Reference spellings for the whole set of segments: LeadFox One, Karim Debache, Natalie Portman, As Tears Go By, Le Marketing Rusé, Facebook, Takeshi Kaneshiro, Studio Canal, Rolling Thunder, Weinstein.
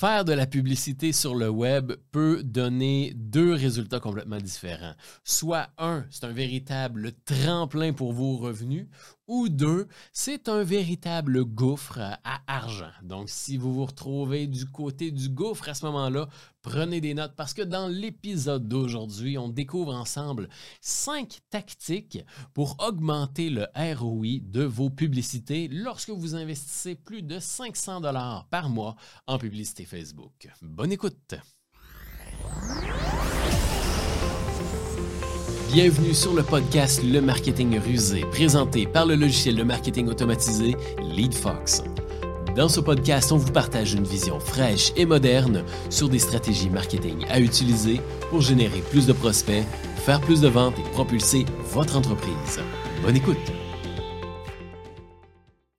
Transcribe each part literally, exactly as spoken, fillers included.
Faire de la publicité sur le web peut donner deux résultats complètement différents. Soit un, c'est un véritable tremplin pour vos revenus, ou deux, c'est un véritable gouffre à argent. Donc, si vous vous retrouvez du côté du gouffre à ce moment-là, prenez des notes parce que dans l'épisode d'aujourd'hui, on découvre ensemble cinq tactiques pour augmenter le R O I de vos publicités lorsque vous investissez plus de cinq cents dollars par mois en publicité Facebook. Bonne écoute! Bienvenue sur le podcast Le Marketing Rusé, présenté par le logiciel de marketing automatisé LeadFox. Dans ce podcast, on vous partage une vision fraîche et moderne sur des stratégies marketing à utiliser pour générer plus de prospects, faire plus de ventes et propulser votre entreprise. Bonne écoute!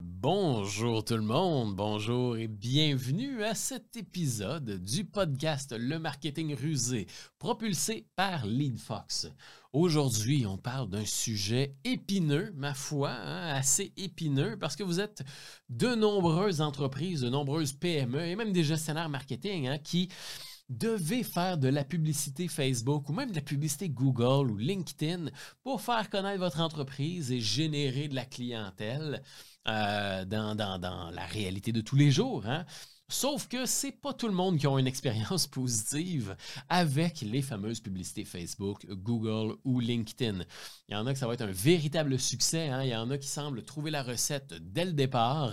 Bonjour tout le monde, bonjour et bienvenue à cet épisode du podcast Le Marketing Rusé, propulsé par LeadFox. Aujourd'hui, on parle d'un sujet épineux, ma foi, hein, assez épineux, parce que vous êtes de nombreuses entreprises, de nombreuses P M E et même des gestionnaires marketing hein, qui devez faire de la publicité Facebook ou même de la publicité Google ou LinkedIn pour faire connaître votre entreprise et générer de la clientèle euh, dans, dans, dans la réalité de tous les jours, hein? Sauf que c'est pas tout le monde qui a une expérience positive avec les fameuses publicités Facebook, Google ou LinkedIn. Il y en a que ça va être un véritable succès, hein? Il y en a qui semblent trouver la recette dès le départ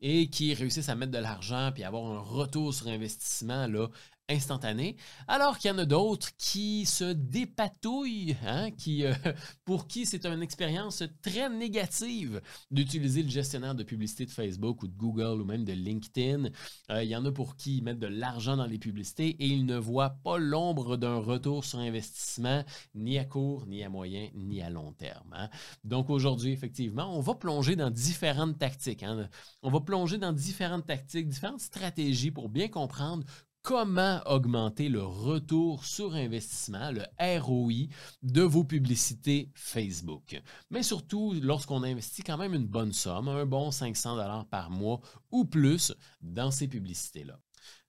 et qui réussissent à mettre de l'argent puis avoir un retour sur investissement là, instantané, alors qu'il y en a d'autres qui se dépatouillent, hein, qui, euh, pour qui c'est une expérience très négative d'utiliser le gestionnaire de publicité de Facebook ou de Google ou même de LinkedIn. Euh, il y en a pour qui ils mettent de l'argent dans les publicités et ils ne voient pas l'ombre d'un retour sur investissement, ni à court, ni à moyen, ni à long terme. Hein. Donc aujourd'hui, effectivement, on va plonger dans différentes tactiques. Hein. On va plonger dans différentes tactiques, différentes stratégies pour bien comprendre comment augmenter le retour sur investissement, le R O I, de vos publicités Facebook. Mais surtout, lorsqu'on investit quand même une bonne somme, un bon cinq cents dollars par mois ou plus dans ces publicités-là.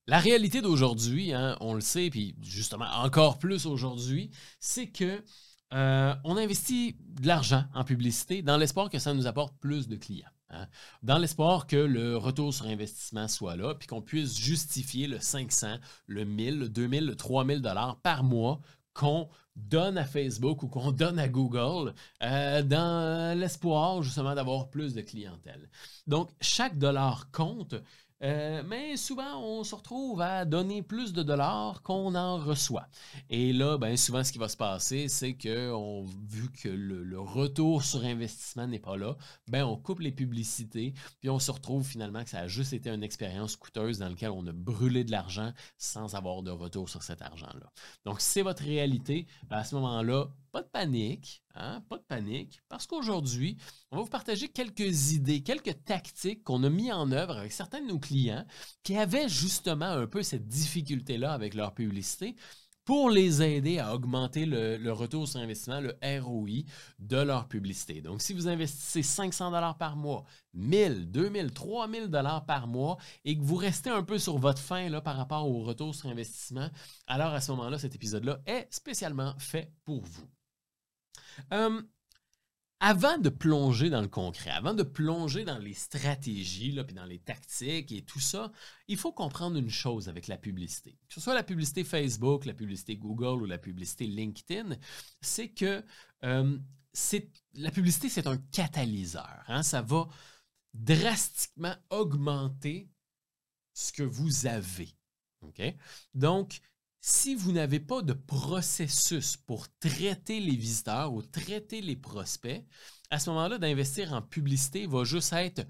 La réalité d'aujourd'hui, hein, on le sait, puis justement encore plus aujourd'hui, c'est que euh, on investit de l'argent en publicité dans l'espoir que ça nous apporte plus de clients. Dans l'espoir que le retour sur investissement soit là, puis qu'on puisse justifier le cinq cents, le mille, le deux mille, le trois mille dollars par mois qu'on donne à Facebook ou qu'on donne à Google euh, dans l'espoir justement d'avoir plus de clientèle. Donc, chaque dollar compte, euh, mais souvent, on se retrouve à donner plus de dollars qu'on en reçoit. Et là, ben, souvent, ce qui va se passer, c'est que on, vu que le, le retour sur investissement n'est pas là, ben, on coupe les publicités, puis on se retrouve finalement que ça a juste été une expérience coûteuse dans laquelle on a brûlé de l'argent sans avoir de retour sur cet argent-là. Donc, si c'est votre réalité, ben, à ce moment-là, pas de panique, hein? Pas de panique, parce qu'aujourd'hui, on va vous partager quelques idées, quelques tactiques qu'on a mis en œuvre avec certains de nos clients qui avaient justement un peu cette difficulté-là avec leur publicité pour les aider à augmenter le, le retour sur investissement, le R O I de leur publicité. Donc, si vous investissez cinq cents dollars par mois, mille, deux mille, trois mille dollars par mois et que vous restez un peu sur votre faim là, par rapport au retour sur investissement, alors à ce moment-là, cet épisode-là est spécialement fait pour vous. Euh, avant de plonger dans le concret, avant de plonger dans les stratégies, là, puis dans les tactiques et tout ça, il faut comprendre une chose avec la publicité. Que ce soit la publicité Facebook, la publicité Google ou la publicité LinkedIn, c'est que euh, c'est, la publicité, c'est un catalyseur. Hein, ça va drastiquement augmenter ce que vous avez. Okay? Donc, si vous n'avez pas de processus pour traiter les visiteurs ou traiter les prospects, à ce moment-là, d'investir en publicité va juste être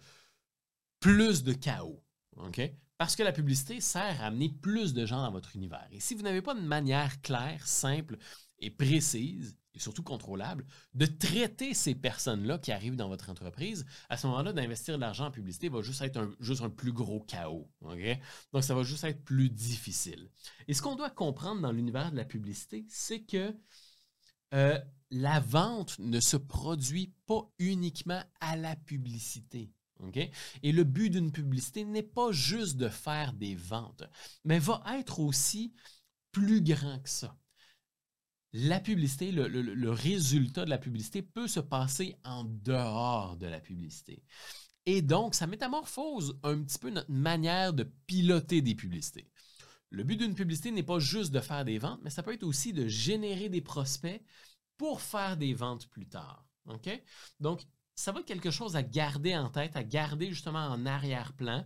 plus de chaos. Okay? Parce que la publicité sert à amener plus de gens dans votre univers. Et si vous n'avez pas de manière claire, simple et précise, et surtout contrôlable, de traiter ces personnes-là qui arrivent dans votre entreprise, à ce moment-là, d'investir de l'argent en publicité va juste être un, juste un plus gros chaos. Okay? Donc, ça va juste être plus difficile. Et ce qu'on doit comprendre dans l'univers de la publicité, c'est que euh, la vente ne se produit pas uniquement à la publicité. Okay? Et le but d'une publicité n'est pas juste de faire des ventes, mais va être aussi plus grand que ça. La publicité, le, le, le résultat de la publicité peut se passer en dehors de la publicité. Et donc, ça métamorphose un petit peu notre manière de piloter des publicités. Le but d'une publicité n'est pas juste de faire des ventes, mais ça peut être aussi de générer des prospects pour faire des ventes plus tard. Okay? Donc, ça va être quelque chose à garder en tête, à garder justement en arrière-plan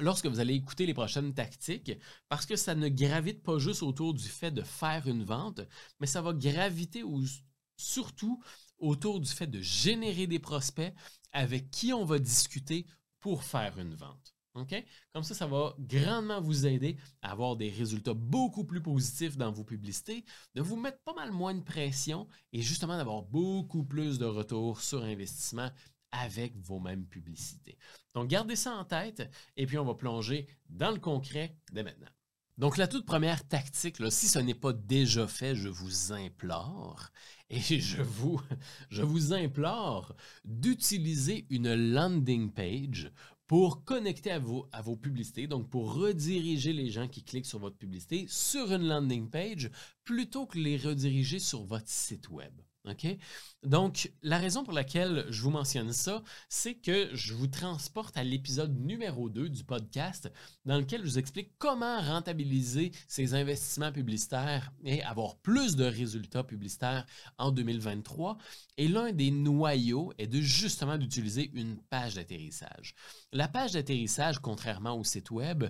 lorsque vous allez écouter les prochaines tactiques, parce que ça ne gravite pas juste autour du fait de faire une vente, mais ça va graviter au, surtout autour du fait de générer des prospects avec qui on va discuter pour faire une vente. Okay? Comme ça, ça va grandement vous aider à avoir des résultats beaucoup plus positifs dans vos publicités, de vous mettre pas mal moins de pression et justement d'avoir beaucoup plus de retours sur investissement avec vos mêmes publicités. Donc, gardez ça en tête et puis on va plonger dans le concret dès maintenant. Donc, la toute première tactique, là, si ce n'est pas déjà fait, je vous implore et je vous, je vous implore d'utiliser une landing page pour connecter à vos, à vos publicités, donc pour rediriger les gens qui cliquent sur votre publicité sur une landing page plutôt que les rediriger sur votre site web. Okay? Donc, la raison pour laquelle je vous mentionne ça, c'est que je vous transporte à l'épisode numéro deux du podcast dans lequel je vous explique comment rentabiliser ces investissements publicitaires et avoir plus de résultats publicitaires en deux mille vingt-trois. Et l'un des noyaux est de justement d'utiliser une page d'atterrissage. La page d'atterrissage, contrairement au site web,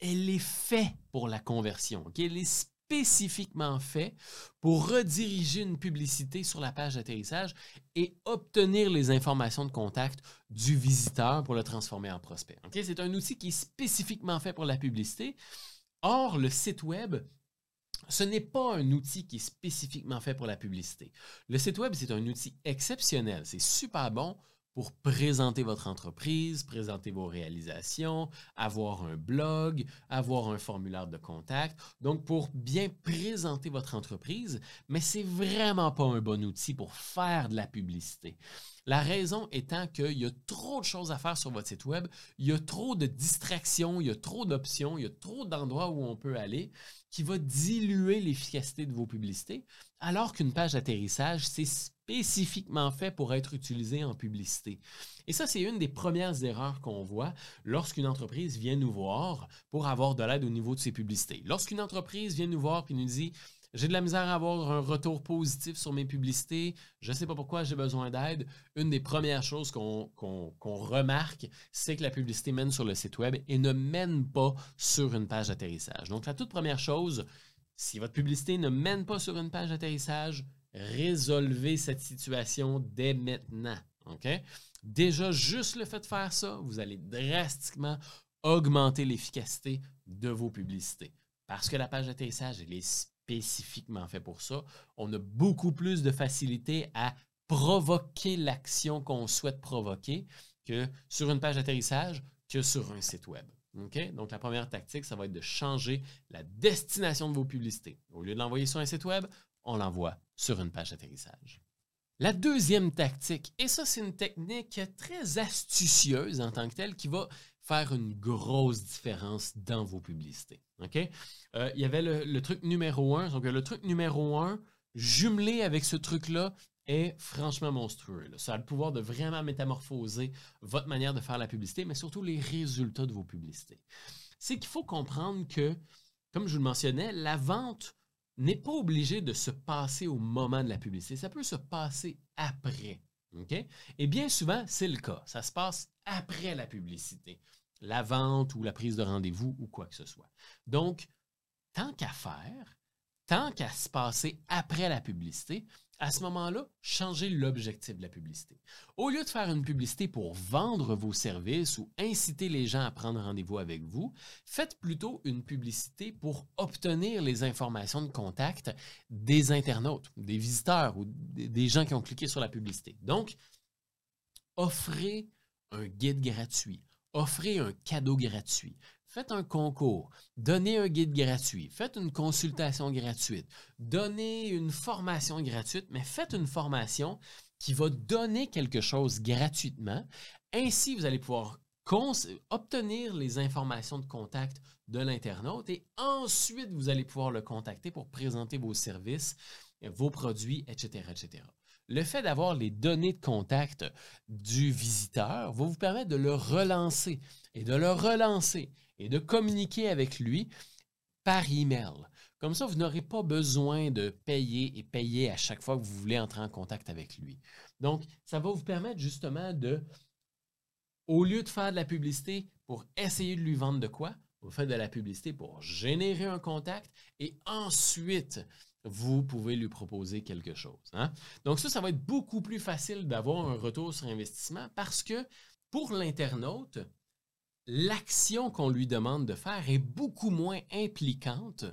elle est faite pour la conversion. Okay? Elle est spécifiquement fait pour rediriger une publicité sur la page d'atterrissage et obtenir les informations de contact du visiteur pour le transformer en prospect. Okay? C'est un outil qui est spécifiquement fait pour la publicité. Or, le site web, ce n'est pas un outil qui est spécifiquement fait pour la publicité. Le site web, c'est un outil exceptionnel. C'est super bon pour présenter votre entreprise, présenter vos réalisations, avoir un blog, avoir un formulaire de contact. Donc, pour bien présenter votre entreprise, mais c'est vraiment pas un bon outil pour faire de la publicité. La raison étant qu'il y a trop de choses à faire sur votre site web, il y a trop de distractions, il y a trop d'options, il y a trop d'endroits où on peut aller qui va diluer l'efficacité de vos publicités, alors qu'une page d'atterrissage, c'est spécifiquement fait pour être utilisé en publicité. Et ça, c'est une des premières erreurs qu'on voit lorsqu'une entreprise vient nous voir pour avoir de l'aide au niveau de ses publicités. Lorsqu'une entreprise vient nous voir et nous dit « j'ai de la misère à avoir un retour positif sur mes publicités, je ne sais pas pourquoi j'ai besoin d'aide », une des premières choses qu'on, qu'on, qu'on remarque, c'est que la publicité mène sur le site web et ne mène pas sur une page d'atterrissage. Donc, la toute première chose, si votre publicité ne mène pas sur une page d'atterrissage, résolvez cette situation dès maintenant. Okay? Déjà, juste le fait de faire ça, vous allez drastiquement augmenter l'efficacité de vos publicités. Parce que la page d'atterrissage, elle est spécifiquement faite pour ça. On a beaucoup plus de facilité à provoquer l'action qu'on souhaite provoquer que sur une page d'atterrissage que sur un site web. Okay? Donc, la première tactique, ça va être de changer la destination de vos publicités. Au lieu de l'envoyer sur un site web, on l'envoie sur une page d'atterrissage. La deuxième tactique, et ça, c'est une technique très astucieuse en tant que telle qui va faire une grosse différence dans vos publicités. Okay? Euh, il y avait le, le truc numéro un. Donc, le truc numéro un, jumelé avec ce truc-là, est franchement monstrueux. Là. Ça a le pouvoir de vraiment métamorphoser votre manière de faire la publicité, mais surtout les résultats de vos publicités. C'est qu'il faut comprendre que, comme je vous le mentionnais, la vente n'est pas obligé de se passer au moment de la publicité. Ça peut se passer après. Okay? Et bien souvent, c'est le cas. Ça se passe après la publicité, la vente ou la prise de rendez-vous ou quoi que ce soit. Donc, tant qu'à faire, tant qu'à se passer après la publicité, à ce moment-là, changez l'objectif de la publicité. Au lieu de faire une publicité pour vendre vos services ou inciter les gens à prendre rendez-vous avec vous, faites plutôt une publicité pour obtenir les informations de contact des internautes, des visiteurs ou des gens qui ont cliqué sur la publicité. Donc, offrez un guide gratuit, offrez un cadeau gratuit. Faites un concours, donnez un guide gratuit, faites une consultation gratuite, donnez une formation gratuite, mais faites une formation qui va donner quelque chose gratuitement. Ainsi, vous allez pouvoir obtenir les informations de contact de l'internaute et ensuite, vous allez pouvoir le contacter pour présenter vos services, vos produits, et cetera, et cetera. Le fait d'avoir les données de contact du visiteur va vous permettre de le relancer et de le relancer et de communiquer avec lui par email. Comme ça, vous n'aurez pas besoin de payer et payer à chaque fois que vous voulez entrer en contact avec lui. Donc, ça va vous permettre justement de, au lieu de faire de la publicité pour essayer de lui vendre de quoi, vous faites de la publicité pour générer un contact et ensuite, vous pouvez lui proposer quelque chose. Hein? Donc ça, ça va être beaucoup plus facile d'avoir un retour sur investissement parce que pour l'internaute, l'action qu'on lui demande de faire est beaucoup moins impliquante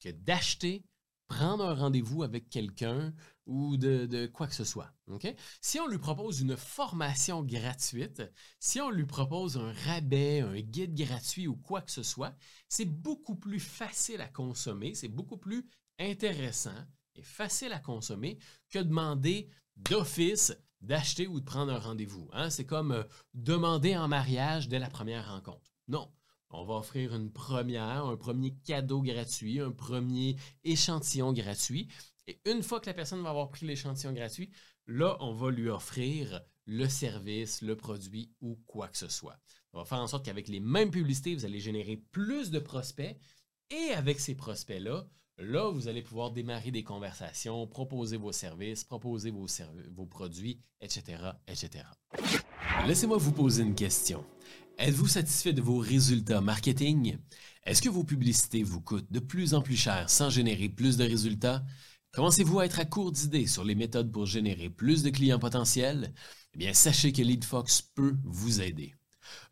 que d'acheter, prendre un rendez-vous avec quelqu'un ou de, de quoi que ce soit. Okay? Si on lui propose une formation gratuite, si on lui propose un rabais, un guide gratuit ou quoi que ce soit, c'est beaucoup plus facile à consommer, c'est beaucoup plus intéressant et facile à consommer que demander d'office d'acheter ou de prendre un rendez-vous. Hein? C'est comme euh, demander en mariage dès la première rencontre. Non, on va offrir une première, un premier cadeau gratuit, un premier échantillon gratuit. Et une fois que la personne va avoir pris l'échantillon gratuit, là, on va lui offrir le service, le produit ou quoi que ce soit. On va faire en sorte qu'avec les mêmes publicités, vous allez générer plus de prospects et avec ces prospects-là, là, vous allez pouvoir démarrer des conversations, proposer vos services, proposer vos, serv- vos produits, et cetera, et cetera. Laissez-moi vous poser une question. Êtes-vous satisfait de vos résultats marketing? Est-ce que vos publicités vous coûtent de plus en plus cher sans générer plus de résultats? Commencez-vous à être à court d'idées sur les méthodes pour générer plus de clients potentiels? Eh bien, sachez que LeadFox peut vous aider.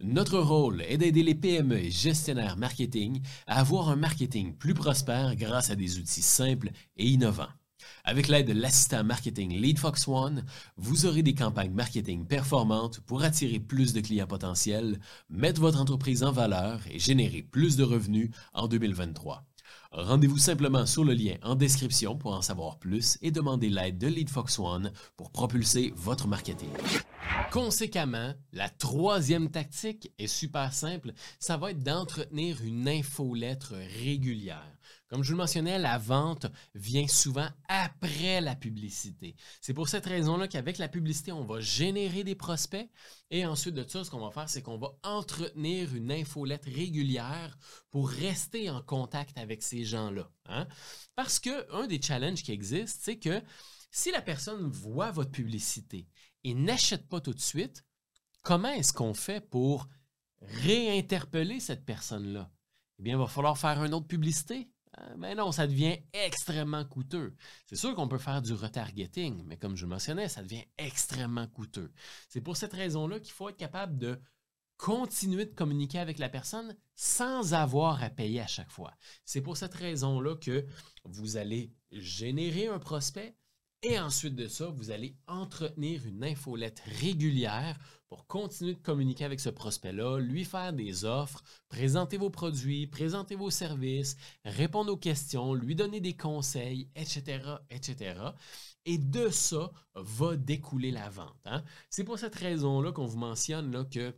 Notre rôle est d'aider les P M E et gestionnaires marketing à avoir un marketing plus prospère grâce à des outils simples et innovants. Avec l'aide de l'assistant marketing LeadFox One, vous aurez des campagnes marketing performantes pour attirer plus de clients potentiels, mettre votre entreprise en valeur et générer plus de revenus en deux mille vingt-trois. Rendez-vous simplement sur le lien en description pour en savoir plus et demander l'aide de LeadFox One pour propulser votre marketing. Conséquemment, la troisième tactique est super simple, ça va être d'entretenir une infolettre régulière. Comme je vous le mentionnais, la vente vient souvent après la publicité. C'est pour cette raison-là qu'avec la publicité, on va générer des prospects et ensuite de ça, ce qu'on va faire, c'est qu'on va entretenir une infolettre régulière pour rester en contact avec ces gens-là. Hein? Parce qu'un des challenges qui existe, c'est que si la personne voit votre publicité et n'achète pas tout de suite, comment est-ce qu'on fait pour réinterpeller cette personne-là? Eh bien, il va falloir faire une autre publicité. Ben non, ça devient extrêmement coûteux. C'est sûr qu'on peut faire du retargeting, mais comme je le mentionnais, ça devient extrêmement coûteux. C'est pour cette raison-là qu'il faut être capable de continuer de communiquer avec la personne sans avoir à payer à chaque fois. C'est pour cette raison-là que vous allez générer un prospect et ensuite de ça, vous allez entretenir une infolette régulière pour continuer de communiquer avec ce prospect-là, lui faire des offres, présenter vos produits, présenter vos services, répondre aux questions, lui donner des conseils, et cetera, et cetera. Et de ça va découler la vente. Hein? C'est pour cette raison-là qu'on vous mentionne là, que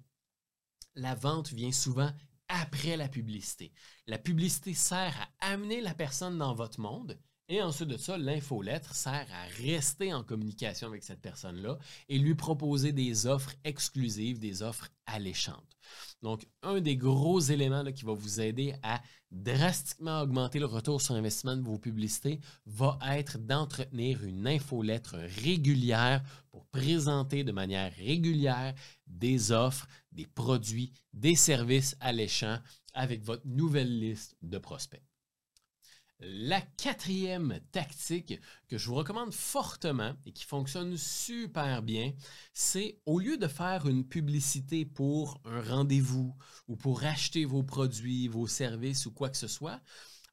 la vente vient souvent après la publicité. La publicité sert à amener la personne dans votre monde et ensuite de ça, l'infolettre sert à rester en communication avec cette personne-là et lui proposer des offres exclusives, des offres alléchantes. Donc, un des gros éléments là, qui va vous aider à drastiquement augmenter le retour sur investissement de vos publicités va être d'entretenir une infolettre régulière pour présenter de manière régulière des offres, des produits, des services alléchants avec votre nouvelle liste de prospects. La quatrième tactique que je vous recommande fortement et qui fonctionne super bien, c'est au lieu de faire une publicité pour un rendez-vous ou pour acheter vos produits, vos services ou quoi que ce soit,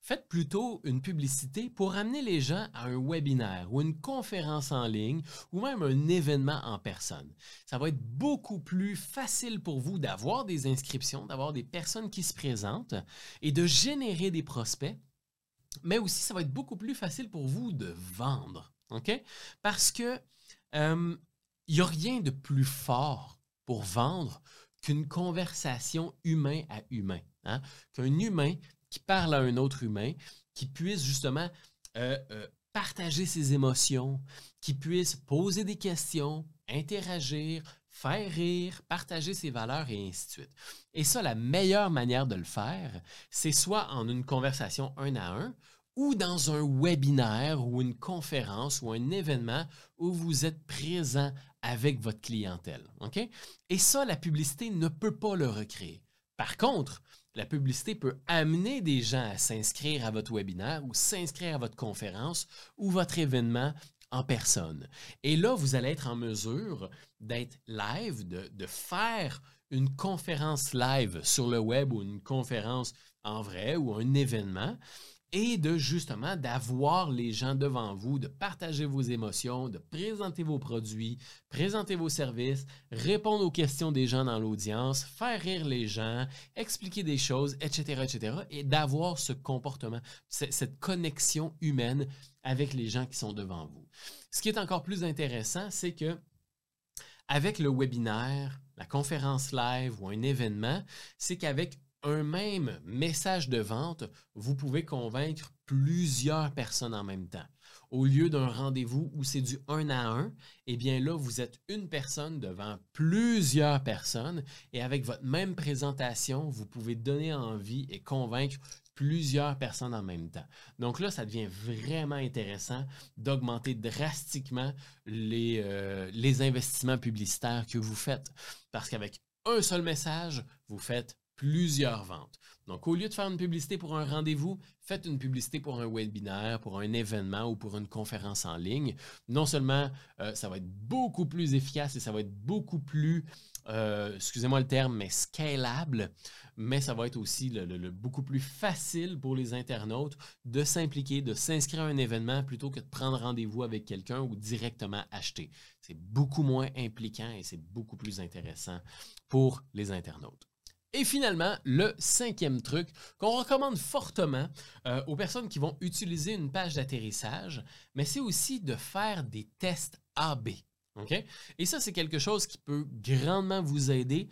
faites plutôt une publicité pour amener les gens à un webinaire ou une conférence en ligne ou même un événement en personne. Ça va être beaucoup plus facile pour vous d'avoir des inscriptions, d'avoir des personnes qui se présentent et de générer des prospects. Mais aussi, ça va être beaucoup plus facile pour vous de vendre, OK? Parce que Euh, il n'y a rien de plus fort pour vendre qu'une conversation humain à humain. Hein? Qu'un humain qui parle à un autre humain, qui puisse justement euh, euh, partager ses émotions, qui puisse poser des questions, interagir, faire rire, partager ses valeurs et ainsi de suite. Et ça, la meilleure manière de le faire, c'est soit en une conversation un à un, ou dans un webinaire ou une conférence ou un événement où vous êtes présent avec votre clientèle. Okay? Et ça, la publicité ne peut pas le recréer. Par contre, la publicité peut amener des gens à s'inscrire à votre webinaire ou s'inscrire à votre conférence ou votre événement en personne. Et là, vous allez être en mesure d'être live, de, de faire une conférence live sur le web ou une conférence en vrai ou un événement et de justement d'avoir les gens devant vous, de partager vos émotions, de présenter vos produits, présenter vos services, répondre aux questions des gens dans l'audience, faire rire les gens, expliquer des choses, et cetera, et cetera, et d'avoir ce comportement, cette connexion humaine avec les gens qui sont devant vous. Ce qui est encore plus intéressant, c'est que avec le webinaire, la conférence live ou un événement, c'est qu'avec un même message de vente, vous pouvez convaincre plusieurs personnes en même temps. Au lieu d'un rendez-vous où c'est du un à un, eh bien là, vous êtes une personne devant plusieurs personnes et avec votre même présentation, vous pouvez donner envie et convaincre plusieurs personnes en même temps. Donc là, ça devient vraiment intéressant d'augmenter drastiquement les, euh, les investissements publicitaires que vous faites parce qu'avec un seul message, vous faites plusieurs ventes. Donc, au lieu de faire une publicité pour un rendez-vous, faites une publicité pour un webinaire, pour un événement ou pour une conférence en ligne. Non seulement, euh, ça va être beaucoup plus efficace et ça va être beaucoup plus, euh, excusez-moi le terme, mais scalable, mais ça va être aussi le, le, le beaucoup plus facile pour les internautes de s'impliquer, de s'inscrire à un événement plutôt que de prendre rendez-vous avec quelqu'un ou directement acheter. C'est beaucoup moins impliquant et c'est beaucoup plus intéressant pour les internautes. Et finalement, le cinquième truc qu'on recommande fortement euh, aux personnes qui vont utiliser une page d'atterrissage, mais c'est aussi de faire des tests A B. Okay? Et ça, c'est quelque chose qui peut grandement vous aider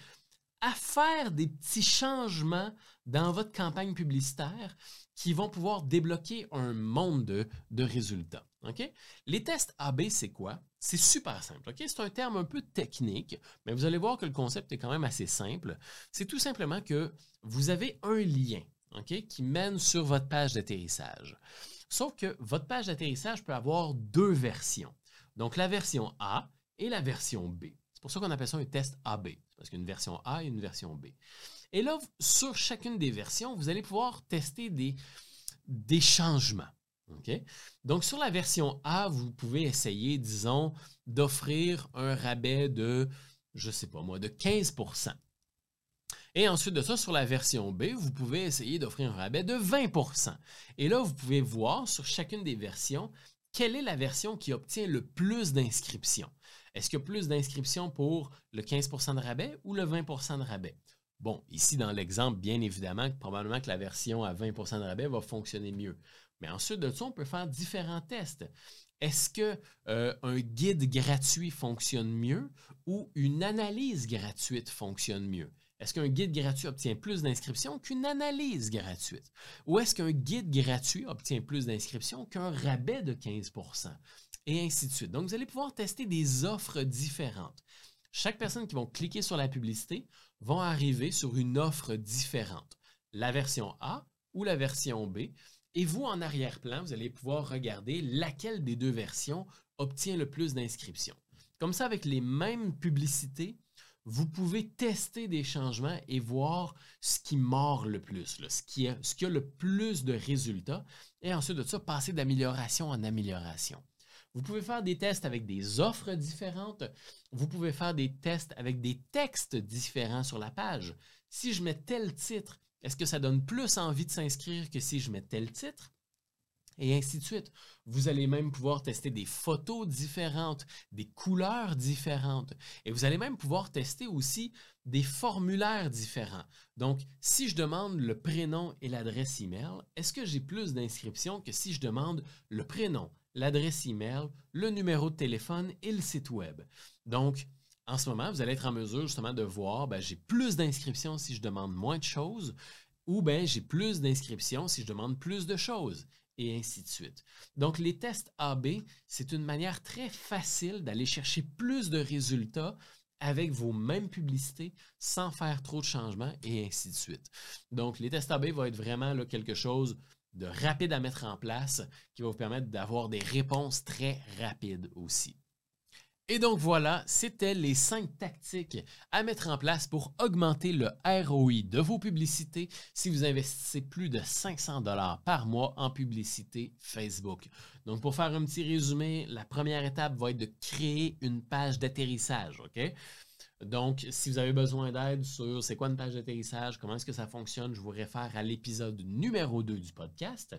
à faire des petits changements dans votre campagne publicitaire qui vont pouvoir débloquer un monde de, de résultats. Okay? Les tests A B, c'est quoi? C'est super simple. Okay? C'est un terme un peu technique, mais vous allez voir que le concept est quand même assez simple. C'est tout simplement que vous avez un lien, okay, qui mène sur votre page d'atterrissage. Sauf que votre page d'atterrissage peut avoir deux versions. Donc, la version A et la version B. C'est pour ça qu'on appelle ça un test A B. C'est parce qu'il y a une version A et une version B. Et là, sur chacune des versions, vous allez pouvoir tester des, des changements. Okay? Donc, sur la version A, vous pouvez essayer, disons, d'offrir un rabais de, je ne sais pas moi, de quinze pour cent. Et ensuite de ça, sur la version B, vous pouvez essayer d'offrir un rabais de vingt pour cent. Et là, vous pouvez voir sur chacune des versions, quelle est la version qui obtient le plus d'inscriptions. Est-ce qu'il y a plus d'inscriptions pour le quinze pour cent de rabais ou le vingt pour cent de rabais? Bon, ici, dans l'exemple, bien évidemment, probablement que la version à vingt pour cent de rabais va fonctionner mieux. Mais ensuite de ça, on peut faire différents tests. Est-ce que euh, un guide gratuit fonctionne mieux ou une analyse gratuite fonctionne mieux? Est-ce qu'un guide gratuit obtient plus d'inscriptions qu'une analyse gratuite? Ou est-ce qu'un guide gratuit obtient plus d'inscriptions qu'un rabais de quinze pour cent? Et ainsi de suite. Donc, vous allez pouvoir tester des offres différentes. Chaque personne qui va cliquer sur la publicité va arriver sur une offre différente. La version A ou la version B. Et vous, en arrière-plan, vous allez pouvoir regarder laquelle des deux versions obtient le plus d'inscriptions. Comme ça, avec les mêmes publicités, vous pouvez tester des changements et voir ce qui mord le plus, là, ce, qui a, ce qui a le plus de résultats. Et ensuite de ça, passer d'amélioration en amélioration. Vous pouvez faire des tests avec des offres différentes. Vous pouvez faire des tests avec des textes différents sur la page. Si je mets tel titre, est-ce que ça donne plus envie de s'inscrire que si je mets tel titre? Et ainsi de suite. Vous allez même pouvoir tester des photos différentes, des couleurs différentes. Et vous allez même pouvoir tester aussi des formulaires différents. Donc, si je demande le prénom et l'adresse email, est-ce que j'ai plus d'inscriptions que si je demande le prénom, l'adresse email, le numéro de téléphone et le site web. Donc, en ce moment, vous allez être en mesure justement de voir, ben, j'ai plus d'inscriptions si je demande moins de choses ou ben, j'ai plus d'inscriptions si je demande plus de choses et ainsi de suite. Donc, les tests A B, c'est une manière très facile d'aller chercher plus de résultats avec vos mêmes publicités sans faire trop de changements et ainsi de suite. Donc, les tests A B vont être vraiment là, quelque chose de rapide à mettre en place qui va vous permettre d'avoir des réponses très rapides aussi. Et donc voilà, c'était les cinq tactiques à mettre en place pour augmenter le R O I de vos publicités si vous investissez plus de cinq cents dollars par mois en publicité Facebook. Donc pour faire un petit résumé, la première étape va être de créer une page d'atterrissage, OK? Donc, si vous avez besoin d'aide sur c'est quoi une page d'atterrissage, comment est-ce que ça fonctionne, je vous réfère à l'épisode numéro deux du podcast.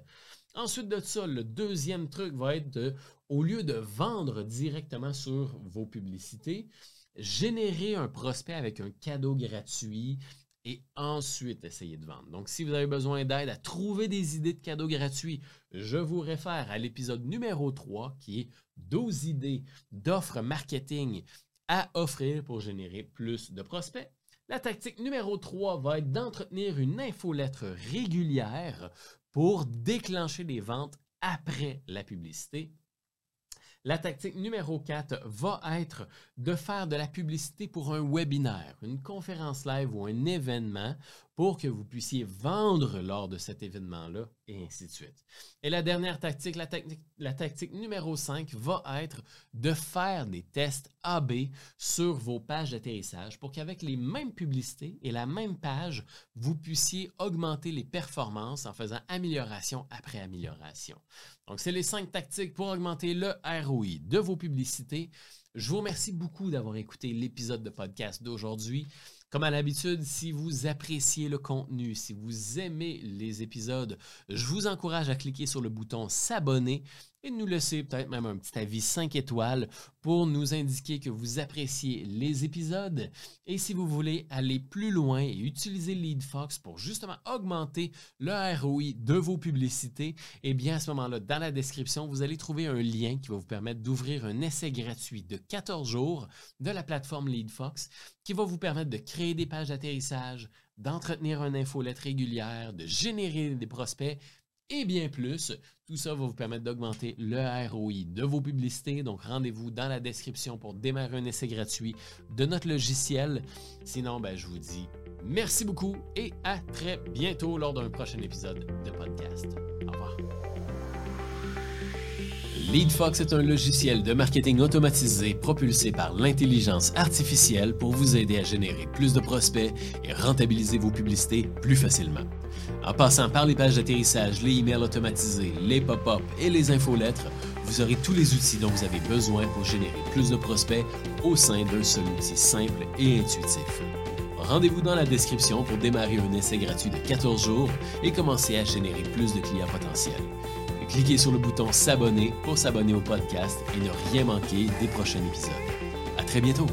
Ensuite de ça, le deuxième truc va être de, au lieu de vendre directement sur vos publicités, générer un prospect avec un cadeau gratuit et ensuite essayer de vendre. Donc, si vous avez besoin d'aide à trouver des idées de cadeaux gratuits, je vous réfère à l'épisode numéro trois qui est douze idées d'offres marketing à offrir pour générer plus de prospects. La tactique numéro trois va être d'entretenir une infolettre régulière pour déclencher les ventes après la publicité. La tactique numéro quatre va être de faire de la publicité pour un webinaire, une conférence live ou un événement pour que vous puissiez vendre lors de cet événement-là et ainsi de suite. Et la dernière tactique, la tactique, la tactique numéro cinq va être de faire des tests A B sur vos pages d'atterrissage pour qu'avec les mêmes publicités et la même page, vous puissiez augmenter les performances en faisant amélioration après amélioration. Donc, c'est les cinq tactiques pour augmenter le R O I de vos publicités. Je vous remercie beaucoup d'avoir écouté l'épisode de podcast d'aujourd'hui. Comme à l'habitude, si vous appréciez le contenu, si vous aimez les épisodes, je vous encourage à cliquer sur le bouton « S'abonner » et de nous laisser peut-être même un petit avis cinq étoiles pour nous indiquer que vous appréciez les épisodes. Et si vous voulez aller plus loin et utiliser LeadFox pour justement augmenter le R O I de vos publicités, eh bien à ce moment-là, dans la description, vous allez trouver un lien qui va vous permettre d'ouvrir un essai gratuit de quatorze jours de la plateforme LeadFox qui va vous permettre de créer des pages d'atterrissage, d'entretenir une infolette régulière, de générer des prospects, et bien plus. Tout ça va vous permettre d'augmenter le R O I de vos publicités. Donc, rendez-vous dans la description pour démarrer un essai gratuit de notre logiciel. Sinon, ben, je vous dis merci beaucoup et à très bientôt lors d'un prochain épisode de podcast. Au revoir. LeadFox est un logiciel de marketing automatisé propulsé par l'intelligence artificielle pour vous aider à générer plus de prospects et rentabiliser vos publicités plus facilement. En passant par les pages d'atterrissage, les emails automatisés, les pop-ups et les infolettres, vous aurez tous les outils dont vous avez besoin pour générer plus de prospects au sein d'un seul outil simple et intuitif. Rendez-vous dans la description pour démarrer un essai gratuit de quatorze jours et commencer à générer plus de clients potentiels. Cliquez sur le bouton « S'abonner » pour s'abonner au podcast et ne rien manquer des prochains épisodes. À très bientôt!